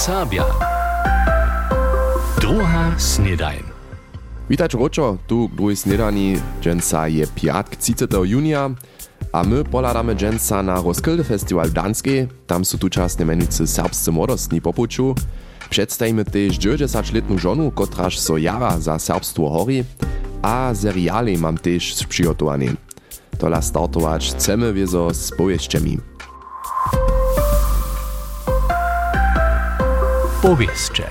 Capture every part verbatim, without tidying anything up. Serbja. Druha snědań. Witajcie Ročo, tu Druhi snědaní, dżęca je piatk třicátého junia, a my poladamy dżęca na Roskilde Festival w Danskiej, tam są tu czasne menicy serbscy młodostni popuču. Przedstajmy też dziewięćdziesięcioletnią żonu, kotraż so jara za serbstwo hori, a seriale mam też sprzygotowane. Tola startować chcemy wiezo z powieściami. Powieście.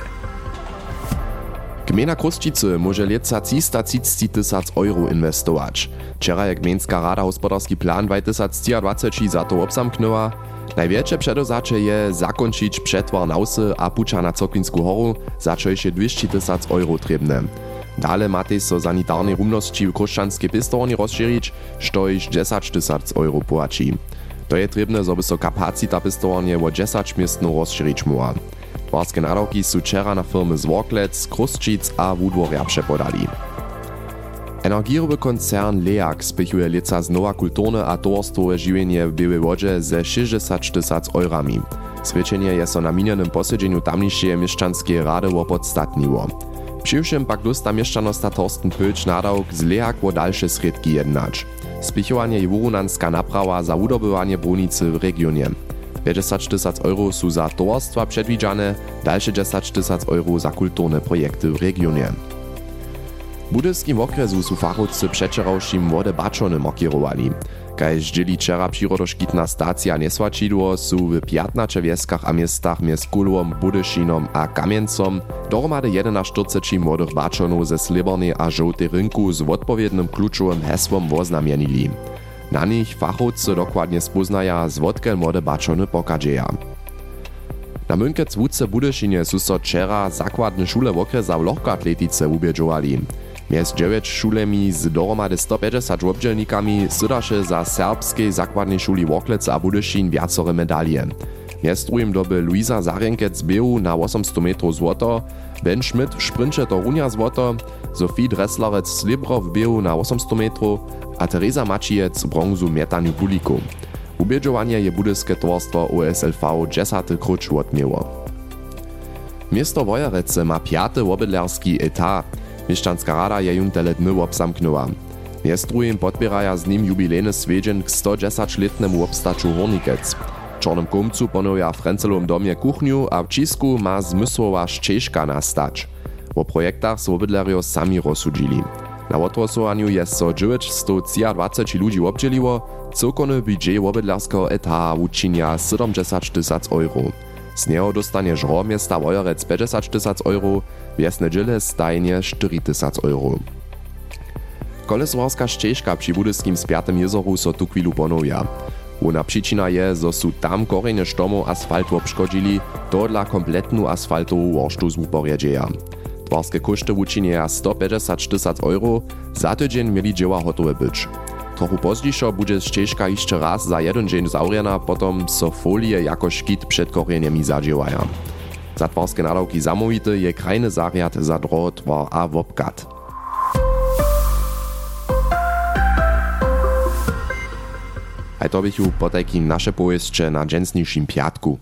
Gmina Kruščice może leca trzysta trzydzieści tysięcy euro inwestować. Wczoraj Gminska Rada Gospodarski Plan dwa tysiące dwadzieścia za to obsamknęła. Największe przedozacie je zakończyć przetwar nausy a pucza na Coklinsku Horu za dwieście tysięcy euro trebne. Dalej ma też so sanitarnej równości w Kruszczanskie Pistorni rozszerzyć, što iż dziesięć tysięcy euro płaci. To je trebne, żeby so kapacita Pistornie o dziesięć miestno rozszerzyć muła. Dwarskie naroki są wczoraj na firmy z Worklec, Kruščic a Wudworja przepodali. Energierowy koncern Leak spychuje leca znowa kulturne a towarstwowe żywienie w Białej Wodzie ze sześćdziesiąt tysięcy eurami. Zwyczajnie jest o namienionym posiedzeniu tamniejszej mieszczanskiej rady opodstatniło. Przyjrzym pak dosta mieszczanosta Torsten Pölč nadałk z Leak o dalsze środki jednać. Spychowanie i wurunanska naprawa za udobywanie brunicy w regionie. pięćdziesiąt tysięcy euro są za towarstwa przedwidziane, dalsze dziesięć tysięcy euro za kulturne projekty w regionie. W budyskim okresu są fachowcy przeczerałszym wodę baczonym okierowali. Kaj zdzieli czera przyrodoszkitna stacja Niesłaczidło są w piętnaście wieskach a miastach miast Kulwom, Budyszinom a Kamieńcom doromady jedenaście młodych baczonów ze Slibornej a Żółtej Rynku z odpowiednim kluczowym hesłom oznamienili. Na nich fachowcy dokładnie spoznają, z wodkel młode baczony pokadzieja. Na Münkec Wódce Budyszinie są so czera zakładne szule w okresa w lochkoatletice ubiedzowali. Miast dziewięć szulemi z doromady sto pięćdziesiąt obdzielnikami sydasze za serbskiej zakładnej szuli Worklec a Budyszin wiacore medalie. Miast drugim doby Luisa Zarenkec Beju na osiemset metrów złoto, Ben Schmidt w spryncie Torunia złoto, Sofie Dreslarec Librow Beju na osiemset metrów, a Teresa Macijec brązu mietaniu publikum. Ubiedziowanie je budyskie towarstwo O S L V dziesiąty krucz odmiło. Miesto Wojarece ma piaty obydlerski etat. Mieszczanska rada je jun tele dny obsamknęła. Miestrujim podbieraja z nim jubilejny swiedzień k sto dziesięcioletnemu obstaczu Hornikec. W Czornym Kumcu ponowia w Rencelowym domie kuchniu, a w Czisku ma zmysłowa szczęśka nastać. O projektach z obydlerio sami rozsudzili. Na odrosowaniu jest so dziewięćset dwadzieścia ludzi obdzieliło, cokony budżet obydlerskiego eta uczynia siedemdziesiąt tysięcy euro. Z niego dostanie żro miasta Wojarec pięćdziesiąt tysięcy euro, wiesne dziele stajnie cztery tysiące euro. Koleswarska szczęśka przy budyskim spiatym jezoru so tu chwilu ponowia. Ona przyczyna je, że su tam korenie sztomu asfaltu obszkodzili, to dla kompletnu asfaltową warsztu zuporjedzieja. Dwarskie koszty uczynia sto pięćdziesiąt tysięcy euro, za tydzień mieli dzieła hotowe być. Trochu pozdziejszo będzie szczęśka jeszcze raz za jeden dzień zauriana, potem so folie jako szkit przed koreniami zadziewaja. Za dwarskie nadałki zamówite je krajny zariad za drotwar a wopkat. A to bych ju potajki nasze powieście na dżęsniejszym piatku.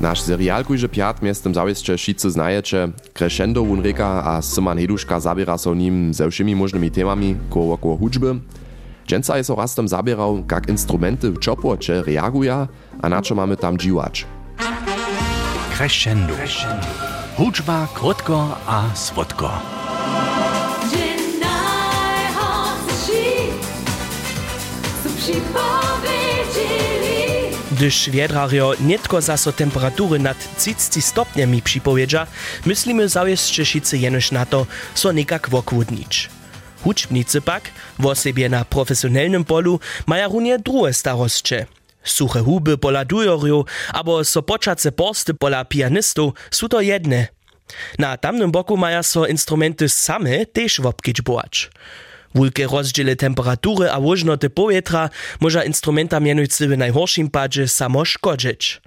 Nasz serial kujże piat miestem zawieście szicy znajecie, Crescendo wun reka a Sýman Hedůška zabiera so nim ze wszymi możnymi temami koło koło huczby. Dżęca jest oraz tam zabierał, jak instrumenty w czopłocie reagują, a na co mamy tam dziwacz. Crescendo. Hučba krótko a słodko. Gdyż wiedrario nietko zaso temperatury nad trzydziestu stopniami przypowiedza, myślimy zawieście szicy jenoś na to, so niekak wokłudnicz. Hučbnicy pak, w osobie na profesjonalnym polu, mają runie drugie starostcze. Suche huby pola dujorju, albo so poczace posty pola pianistów są to jedne. Na tamnym boku mają so instrumenty same też wopkić bołać. Wulkie rozdziele temperatury a łożnoty powietra może instrumenta mianujcy w najhorszym padzie samo szkodzić.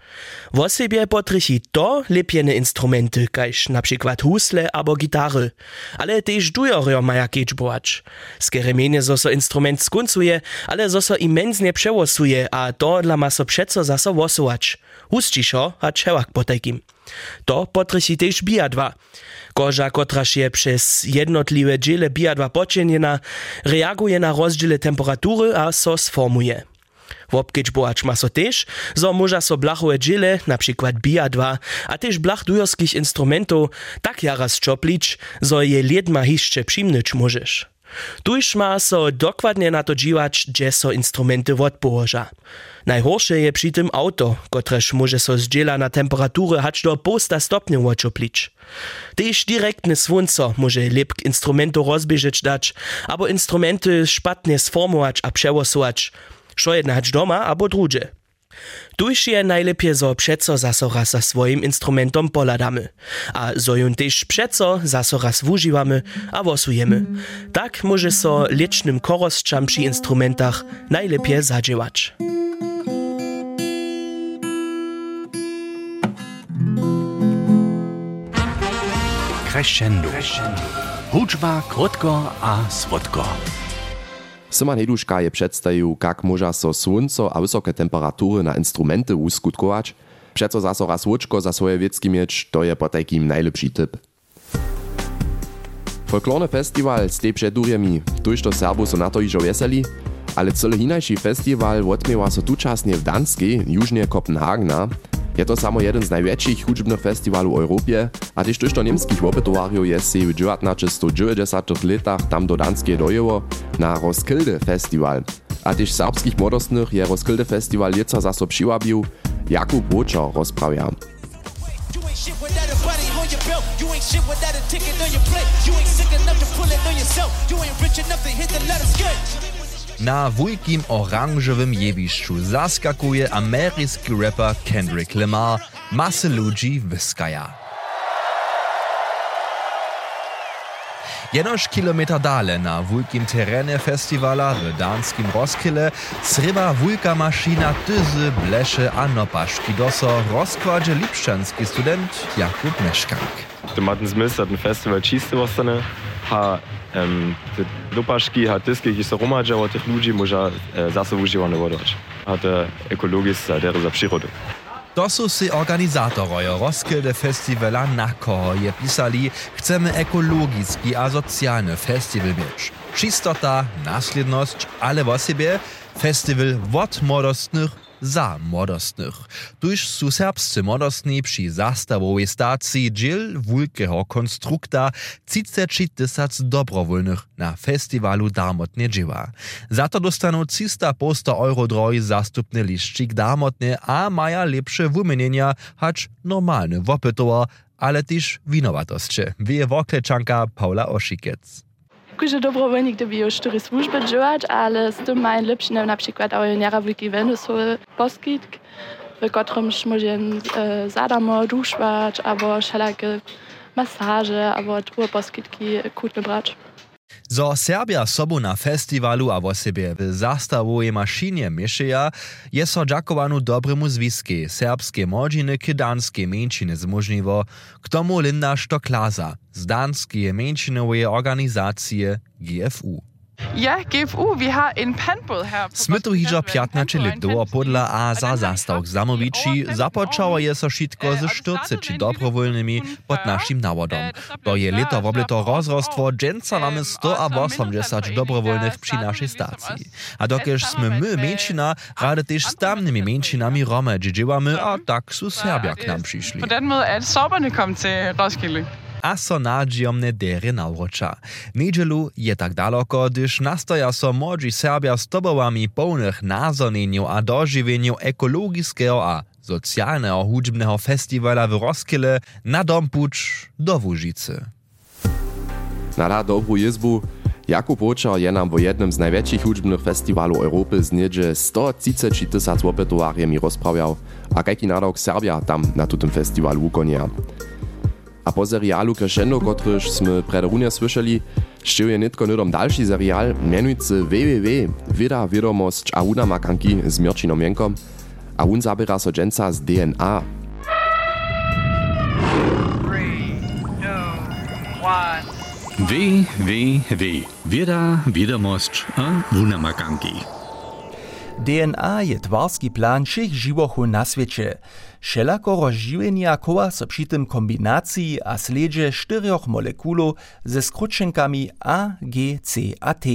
W osobie potrychi to lepiene instrumenty, kajż na przykład husle albo gitary, ale też dujorio maja kieć bołać. Skieremienie zoso instrument skuncuje, ale zoso imensnie przełosuje, a to dla maso przeco zaso wosołać. Husciszo a czewak potajkim. To potresi tež bijadwa. Koža, kotraž je přes jednotlivé džile bijadwa počenjena, reaguje na rozdíle temperatury a so sformuje. Wopkić bohač ma so tež, zo muža so blachové džile, například bijadwa, a tež blach dujorských instrumentov, tak jaraz čoplič, zo je ledma hišče přimnič možeš. Tuž ma so dokładnie na to dziwać, gdzie so instrumenty odpołoża. Najhorsze je przy tym auto, kotreż może so zdziela na temperaturę hać do posta stopni odczoplicz. Tyż direktne słońce może lepk instrumentu rozbieżeć dać, albo instrumenty szpatnie sformować a przełosować, szo jedna hać doma, albo drugie. Tuż je najlepiej so przeco zaso raz za swoim instrumentom poladamy, a so jun też przeco zaso raz wużywamy, a wosujemy. Tak może so licznym korostczam przy instrumentach najlepiej zadziewać. Crescendo. Hučba krótko a słodko. Sýman Hedůška je představił, jak może so słońce a wysokie temperatury na instrumenty uskutkować. Przeco zaso raz łuczko za swoje wiecki mieć, to je po takim najlepszy typ. Folklorny festiwal z tej przedurjemi, tuż to Serbu so na to iżo weseli, ale cele hinajszy festiwal odmiewa so tuczasnie w Danskiej, južnie Kopenhagena. Je to samo jeden z największych hučbnych festiwalów w Europie, a też tuż do niemskich opytowariów jest się w dziewiętnaście dziewięćdziesiątych latach tam do Danskiej dojeło na Roskilde Festival. A też serbskich młodostnych je Roskilde Festival nieco zaso przywabił Jakub Ročal rozprawia. Na wielkim orangowym jebiszczu zaskakuje amerykański raper Kendrick Lamar, masy ludzi wyskaja. Jenoż kilometr dalej na wielkim terenie festiwala w danskim Roskilde sryba wielka maszyna tyzy, blesze a nopaszki doso rozkładzie lipszczanski student Jakub Mieszkank. To ma ten zmysł, ten festiwal czysty ostane. Ha um, te dopaški, ha tiske, ki so romađa od teh ljudi, moža eh, zaso uživane vodoč. Ha te ekologista, der za prirodu. To su si organizatorojo Roskilde Festivala nako je pisali, chcemy ekologiski a socialny festival mieć. Čistota, nasljednost, ale vo sebe festival od modostnych za modostnych. Tuż su serbscy modostni przy zastawowej stacji dżil wulkeho konstrukta trzydzieści tysięcy dobrowolnych na festiwalu darmotnie dżywa. Za to dostaną trzysta euro droj zastupny liszczyk darmotnie, a maja lepsze wymienienia, hacz normalny wopytowa, ale też winowatości. Wie wokleczanka Paula Ošikec. Kuže dobrovoljnik dobio čtyři službe dživać, ale s tym majem lepšinem na przykład aujeniara vliki venusowy poskitk, w którym możemy e, zadamo dušwać, albo szelakie masaże, albo drugie poskitki kutne brać. So Serbia sobu na festiwalu a vo sebe v zastavovej mašinie miešeja, je so džakovanú dobremu zviske serbske modžine k danske menšine zmožnivo, k tomu Linda Štoklaza z danske menšinové organizácie G F U. Ja, G F U, vi har en penbåd her. Smytu hižo piatnače lidova podla a za zastavk zamoviči započalo je so šitko z štyridsiatimi dobrovoljnimi pod našim navodom. To je leto v obleto rozrostvo dženca nami sto osiemdziesiąt dobrovoljnih pri našej staciji. A dokež sme my menšina, rade tež s tamnimi menšinami Roma džidživami, a tak su Serbia k nam prišli. Po den måde er sorberne kom til Roskilde. A so nadziomne dery nauroča. Niedzielu je tak daleko, gdyż nastoja so młodzi Serbia z tobołami pełnych nazonieniu a dożywieniu ekologiskiego a socjalnego huczbnego festiwala w Roskilde na dompucz do Wóżicy. Na dobrą jezbu Jakub Ročal je nam w jednym z największych huczbnych festiwalów Europy z niedzie sto trzydzieści tysięcy łopetowarjemi rozprawiał, a jaki nadok Serbia tam na tym festiwalu ukonia. A po serialu Crescendo, któryśmy przedrunnie słyszeli, szczerze nitko nudom dalszy serial, mianujcy www. Wida wiadomość a unamakanki z Mirčinom Jenkom, a un zabiera so dżęca z D N A. www. Wida wiadomość a unamakanki. D N A je twarski plan všech živochu na svecie. Šelakoro živenia koła so przy tym kombinacji a sledzie czterech molekulo ze skrócenkami A, G, C a T.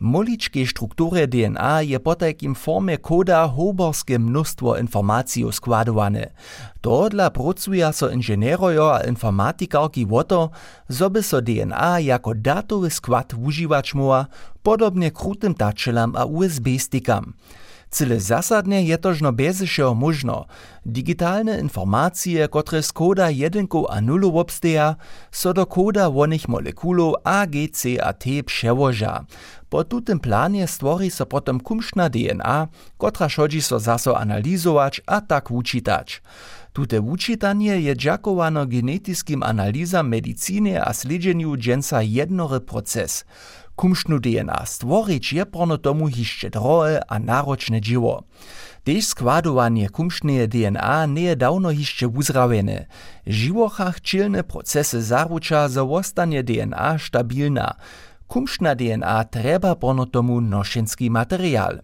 Moličke strukture D N A je potek im forme koda hoborske mnóstwo informacji składowane. To dla procuja so inženerojo a informatikarki woto, so by so D N A jako datowy skład używać moa, podobnie krutym tačelam a U S B-stikam. Cyle zasadne je tožno bezešeho možno. Digitalne informacije, kotre z koda jedynku a nulu obsteja, so do koda wonih molekulo A, G, C a T převoža. Po tutem planie stvori so potom kumšna D N A, kotra šodži so zaso analizovač a tak učitač. Tute učitanje je džakovano genetiskim analizam medicine a sledženju dženca jednore proces. Kumšnu D N A stvorič je porno tomu hišče drohe a náročne dživo. Tež składovanie kumšneje D N A nie je dawno hišče uzrawene. V živochach čilne procese zaruča za ostanie D N A stabilna. Kumšna D N A treba porno tomu nošenský materiál.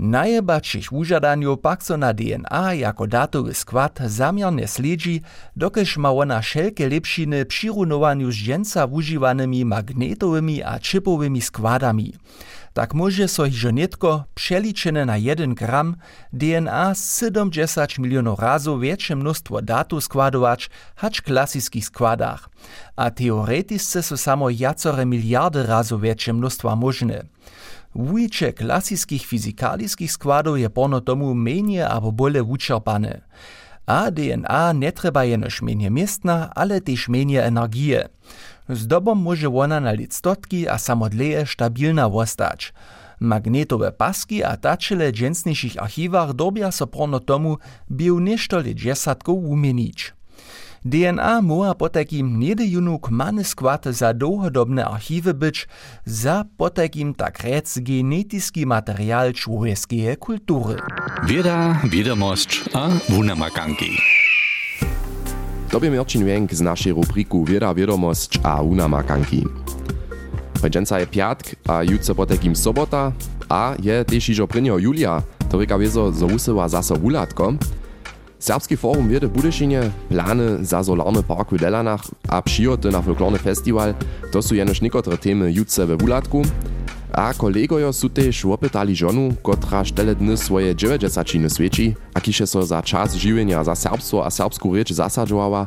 Najjebačších užadanju pak so na D N A jako datowy skład zamiernie sledzi, dokež ma ona šelke lepšiny při runovanju z dženca uživanými magnetovými a čipovými składami. Tak może so hižonetko přeličene na jeden gram D N A sedemdesiat milionów razu większe mnóstwo datu składować hač klasickich składach. A teoretisce so samo jacore miliardy razu większe mnóstwo možne. Wujče klasických fyzikalických składów je porno tomu menie abo bole učerpane. A D N A netreba jenož menie miestna, ale tež menie energie. Z dobom może ona na lidstotki a samodleje stabilna wostać. Magnetowe paski a tačele dženstnejších archivach dobia so porno tomu biu nešto džesatko umenič. D N A moja potekim niedejunuk many skład za długodobne archiwy być, za potekim tak rec genetiski materiał człowieckiej kultury. Wieda, wiadomość a wunamakanki. To by Mirčin Wenk z naszej rubriku Wieda, wiadomość a wunamakanki. Dżęca je piatk, a jutro potekim sobota, a je też iżo prynio Julia, to ryka wiezo zawusyła zaso wulatko. Serbski forum wiede w Budyšinie plany za solarny park w Delanach a przyjoty na folklorny festiwal, to są jenoż niekotre temy jutce we Wulatku. A kolegojo su też opytali żonu, kotra stele dny swoje dziewięćdziesiątiny świeci, a kisze so za czas żywienia za serbstwo a serbsku rycz zasadżowała.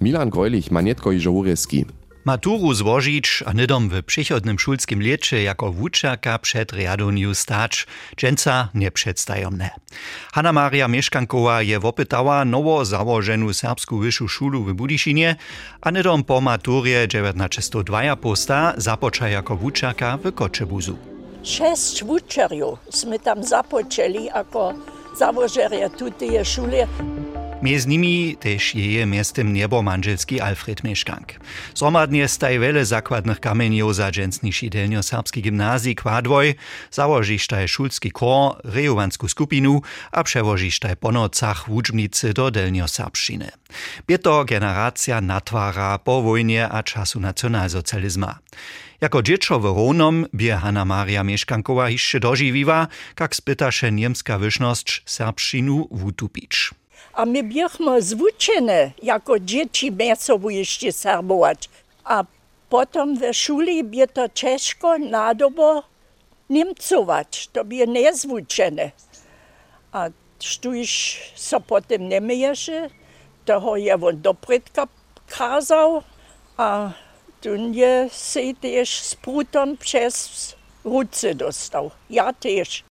Milan Grojlich ma nietko iżo uryski. Maturu złożyć, a nydom w przychodnym szulskim lecie jako wuczaka przed riadoniu stać, dżęca nieprzedstawomne. Hanna-Maria Mieškankowa je wopytała nowo założenu serbsku wyższu szulu w Budyšinie, a nydom po maturje dziewiętnaście dwa posta započa jako wuczaka w Kočebuzu. Sześć wuczerjów sme tam započeli jako założerje tutej szule. Między nimi też jeje miestem niebomanżelski Alfred Mieškank. Zromadnie staj wiele zakładnych kamieniów za dżęsniejszy delnio serbskiej gimnazji Kwadwoj, założysztaj szulski kor, rejowansku skupinu, a przewożysztaj po nocach wuczbnicy do delnio serbszczyny. Bieto generacja natwara po wojnie a czasu nacjonalsocjalizma. Jako dziecko w Ronom bie Hanna-Maria Mieškankowa jeszcze dożywiła, jak spytasze niemska wyżność serbszczynu w utupić. A my byliśmy zwuczeni jako dzieci mesowo jeszcze serbować. A potem w szuli by to ciężko nadobo niemcować. To by niezwuczeni. A tu już so potem nie myjesz. Toho je on do predka kazał. A tu nie się też z prutom przez ruce dostał. Ja też.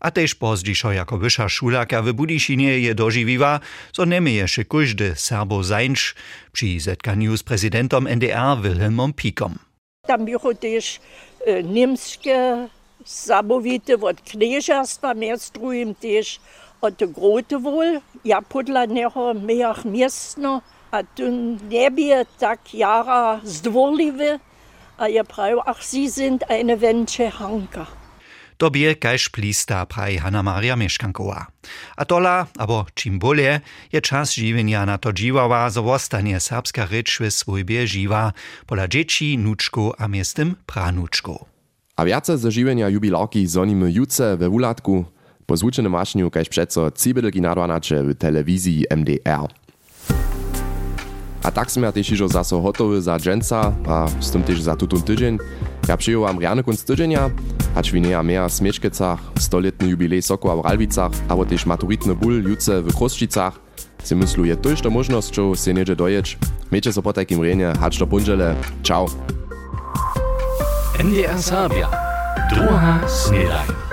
A też pozdzieszo jako wyższa szulaka w Budyšinie je dożywiła, co so niemniejszy każdy serbo zańcz przy zetkaniu z prezydentom M D R Wilhelmom Pikom. Tam było też e, niemskie zabowite od knjeżarstwa, między drugim też od Grotewol. Ja podla niego mejach miestno, a tu nie było tak jara zdworliwe, a ja prawie, ach, sie sind eine wensche Hanka. To bie kaž plista, praji Hanna-Maria Mieškankowa. A tola, abo čim bolje, je čas živenja na to dživava, za ostanje serbska reč v svojbě živa, pola džeči, nučko a miestem pranučko. A viace ze živenja jubilauki zonimy juce we wuladku po zvučenym mašniu, kaž přeco cibedelki nadvanače v televiziji M D R. A tak sme ja tež ižo zaso hotovi za dženca a s tým tež za tutun tydzień. Ja přijel vám riane kunc tydzienia, hač vi neja mea v Smiečkecach, stoletný jubilej Sokowa v Ralvicach, abo tež maturitny bul juce v Kroščicach. Si myslu je tož to možnosť, čo si neže doječ. Meče so po takým riene, hač do punžele. Čau. M D R Serbja. Druha snědań.